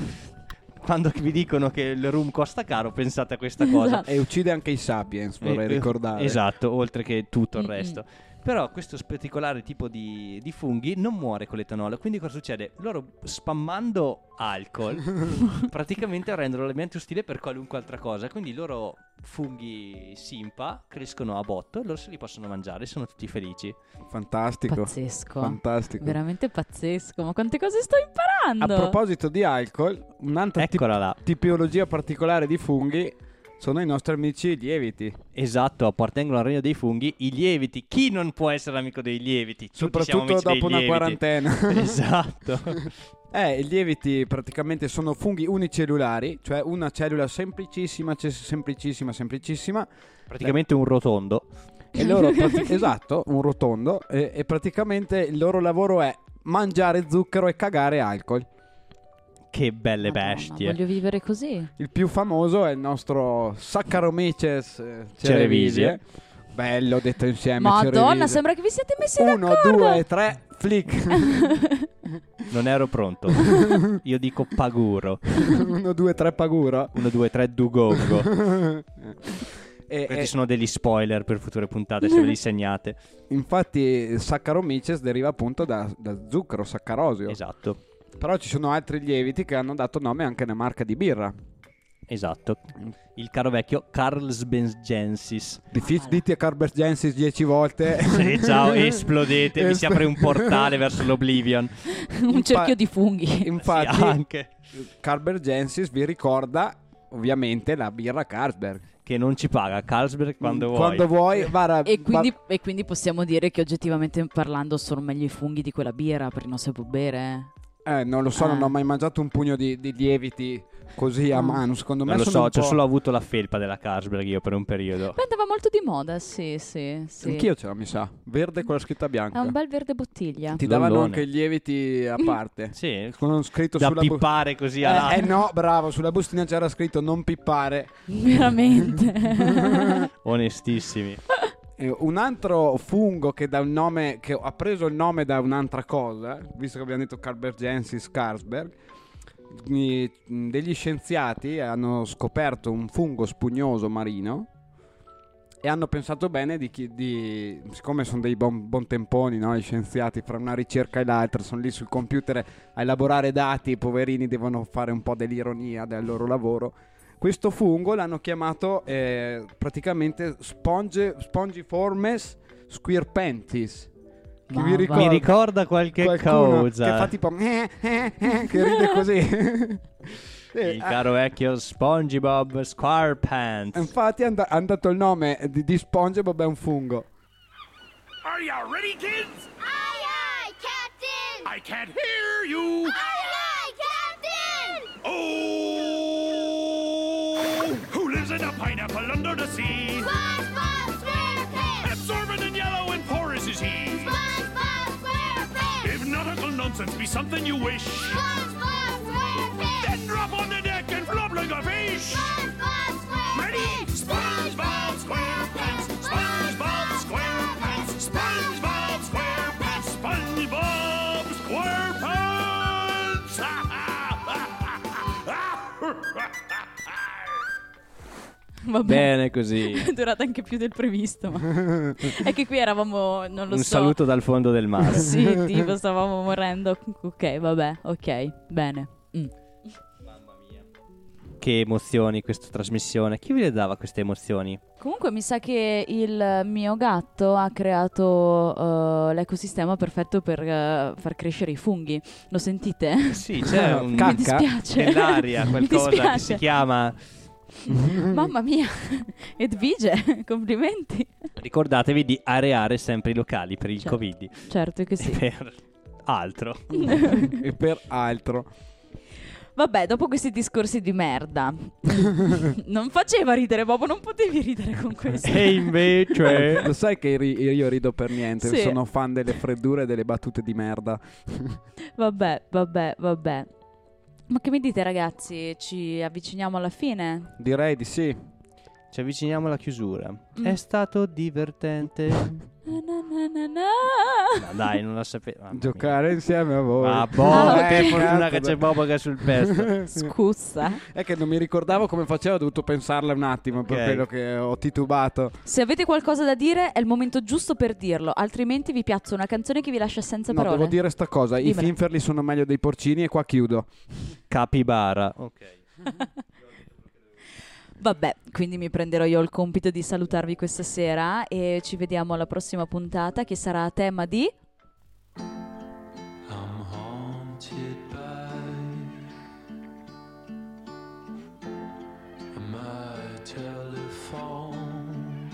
Quando vi dicono che il rum costa caro, pensate a questa cosa. Esatto. E uccide anche i sapiens, vorrei eh, ricordare. Esatto, oltre che tutto il Mm-mm. resto. Però questo particolare tipo di, di funghi non muore con l'etanolo, quindi cosa succede? Loro spammando alcol praticamente rendono l'ambiente ostile per qualunque altra cosa, quindi i loro funghi simpa crescono a botto e loro se li possono mangiare, sono tutti felici. Fantastico. Pazzesco. Fantastico. Veramente pazzesco, ma quante cose sto imparando! A proposito di alcol, un'altra tip- tipologia particolare di funghi sono i nostri amici lieviti. Esatto, appartengono al regno dei funghi, i lieviti. Chi non può essere amico dei lieviti? Tutti soprattutto dopo dei una lieviti. Quarantena. Esatto. Eh, i lieviti praticamente sono funghi unicellulari, cioè una cellula semplicissima, semplicissima, semplicissima. Praticamente eh. un rotondo. E loro prati- esatto, un rotondo. E, e praticamente il loro lavoro è mangiare zucchero e cagare alcol. Che belle Madonna, bestie. Voglio vivere così. Il più famoso è il nostro Saccharomyces cerevisiae. Bello detto insieme. Madonna, cerevisiae. Sembra che vi siete messi Uno, d'accordo. Uno, due, tre, flick. Non ero pronto. Io dico paguro. Uno, due, tre, paguro. Uno, due, tre, dugongo. E, Questi e... sono degli spoiler per future puntate, se ve li segnate. Infatti Saccharomyces deriva appunto da, da zucchero, saccarosio. Esatto. Però ci sono altri lieviti che hanno dato nome anche a una marca di birra. Esatto. Il caro vecchio Carlsbergensis. Dite Carlsbergensis dieci volte. Sì, ciao, esplodete. Mi si apre un portale verso l'Oblivion. Un Infa- cerchio di funghi. Infatti, sì, anche Carlsbergensis vi ricorda ovviamente la birra Carlsberg. Che non ci paga Carlsberg quando, quando vuoi, vuoi vara, e, quindi, va... e quindi possiamo dire che oggettivamente parlando sono meglio i funghi di quella birra, perché non si può bere. Eh, non lo so, ah. non ho mai mangiato un pugno di, di lieviti così a mano. Secondo me non lo so, ho po'... solo avuto la felpa della Carlsberg io per un periodo. Beh, andava molto di moda, sì, sì, sì. Anch'io ce l'ho, mi sa. Verde con la scritta bianca. È un bel verde bottiglia. Ti davano Lollone. Anche i lieviti a parte. Sì. Con scritto da sulla pippare bu... così. Alla... Eh, eh no, bravo, sulla bustina c'era scritto non pippare. Veramente. Onestissimi. Un altro fungo che dà un nome, che ha preso il nome da un'altra cosa, visto che abbiamo detto Carlsbergensis, Carlsberg, degli scienziati hanno scoperto un fungo spugnoso marino e hanno pensato bene di, chi, di siccome sono dei bon, bon temponi, no, gli scienziati fra una ricerca e l'altra sono lì sul computer a elaborare dati, i poverini devono fare un po' dell'ironia del loro lavoro. Questo fungo l'hanno chiamato eh, praticamente sponge, Spongiformes SquarePants. Che mi, ricorda, mi ricorda qualche cosa. Che fa tipo eh, eh, eh, che ride così. Il caro vecchio SpongeBob SquarePants. Infatti è andato il nome di, di SpongeBob, è un fungo. Are you ready, kids? Aye, aye, Captain! I can't hear you! Aye, aye, Captain! Oh! Who lives in a pineapple under the sea? SpongeBob SquarePants! Absorbent and yellow and porous is he? SpongeBob SquarePants! If nautical nonsense be something you wish, SpongeBob SquarePants! Then drop on the deck and flop like a fish! SpongeBob SquarePants! Ready? SpongeBob SquarePants! SpongeBob SquarePants! SpongeBob SquarePants, SpongeBob SquarePants! Va bene così. È durata anche più del previsto, ma... È che qui eravamo, non lo Un so... Un saluto dal fondo del mare. Sì, tipo stavamo morendo. Ok, vabbè, ok, bene. Mm. Che emozioni questa trasmissione. Chi vi le dava queste emozioni? Comunque mi sa che il mio gatto ha creato uh, l'ecosistema perfetto per uh, far crescere i funghi. Lo sentite? Sì, c'è un cacca. Mi dispiace. Nell'aria qualcosa che si chiama... Mamma mia, Edvige, complimenti. Ricordatevi di areare sempre i locali per il certo. Covid. Certo che sì. E per altro. E per altro. Vabbè, dopo questi discorsi di merda, non faceva ridere, Bobo, non potevi ridere con questo. E invece... Lo sai che ri- io rido per niente, sì. Sono fan delle freddure e delle battute di merda. Vabbè, vabbè, vabbè. Ma che mi dite, ragazzi? Ci avviciniamo alla fine? Direi di sì. Ci avviciniamo alla chiusura. Mm. È stato divertente. Na na na na. No, dai, non la sapevo. Giocare insieme a voi. Ah, boh, ah, okay. Che fortuna che c'è Bobo che è sul pesto. Scusa. È che non mi ricordavo come facevo, ho dovuto pensarla un attimo, okay. Per quello che ho titubato. Se avete qualcosa da dire è il momento giusto per dirlo, altrimenti vi piazzo una canzone che vi lascia senza no, parole. No, devo dire sta cosa, Dimmi. I finferli sono meglio dei porcini e qua chiudo. Capibara. Ok. Vabbè, quindi mi prenderò io il compito di salutarvi questa sera e ci vediamo alla prossima puntata che sarà a tema di... I'm haunted by my telephone.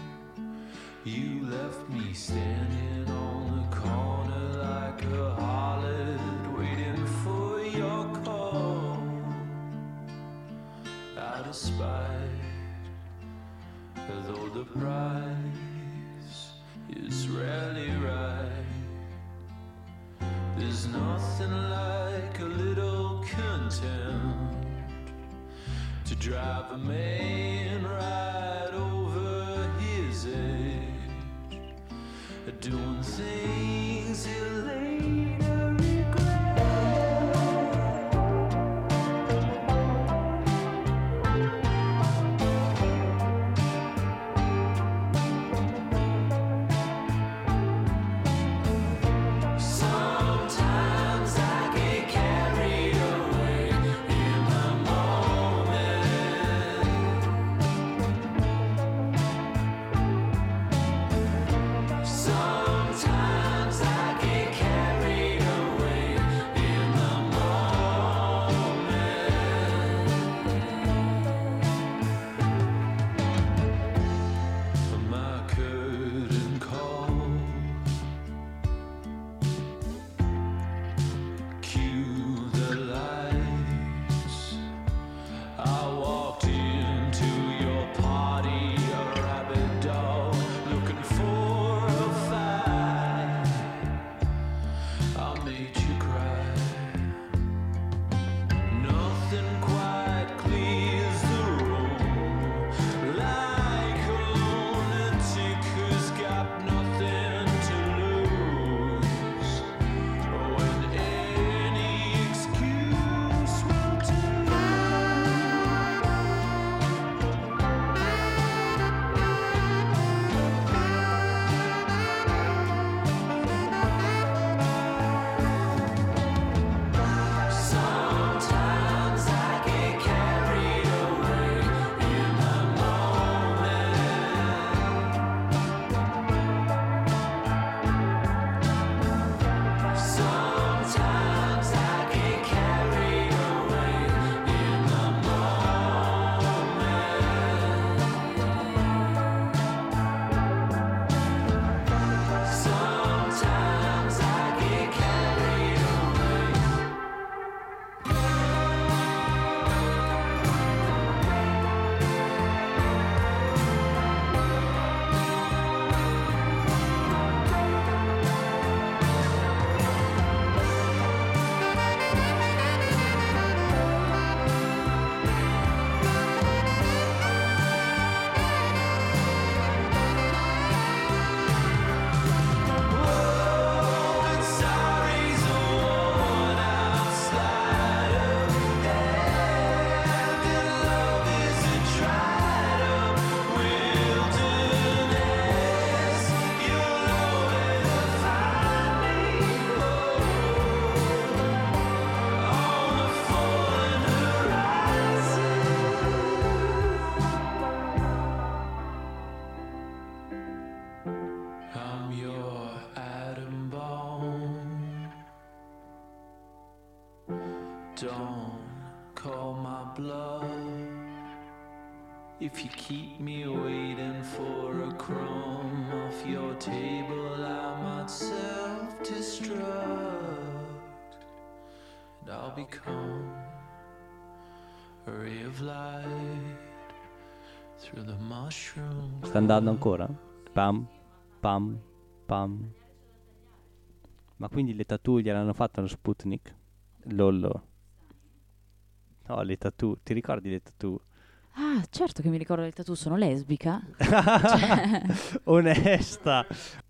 You left me standing on the corner like a harlot waiting for your call. Out of spite, though the price is rarely right, there's nothing like a little contempt to drive a man right over his edge, doing things he'll later regret. Sometimes I get carried don't call my bluff. If you keep me waiting for a crumb off your table, I might self-destruct, and I'll become a ray of light through the mushroom. Sta andando ancora? Pam, pam, pam. Ma quindi le tattoo gliel'hanno fatta allo Sputnik? Lollo. No, le tattoo. Ti ricordi le tattoo? Ah, certo che mi ricordo le tattoo. Sono lesbica. Cioè. Onesta.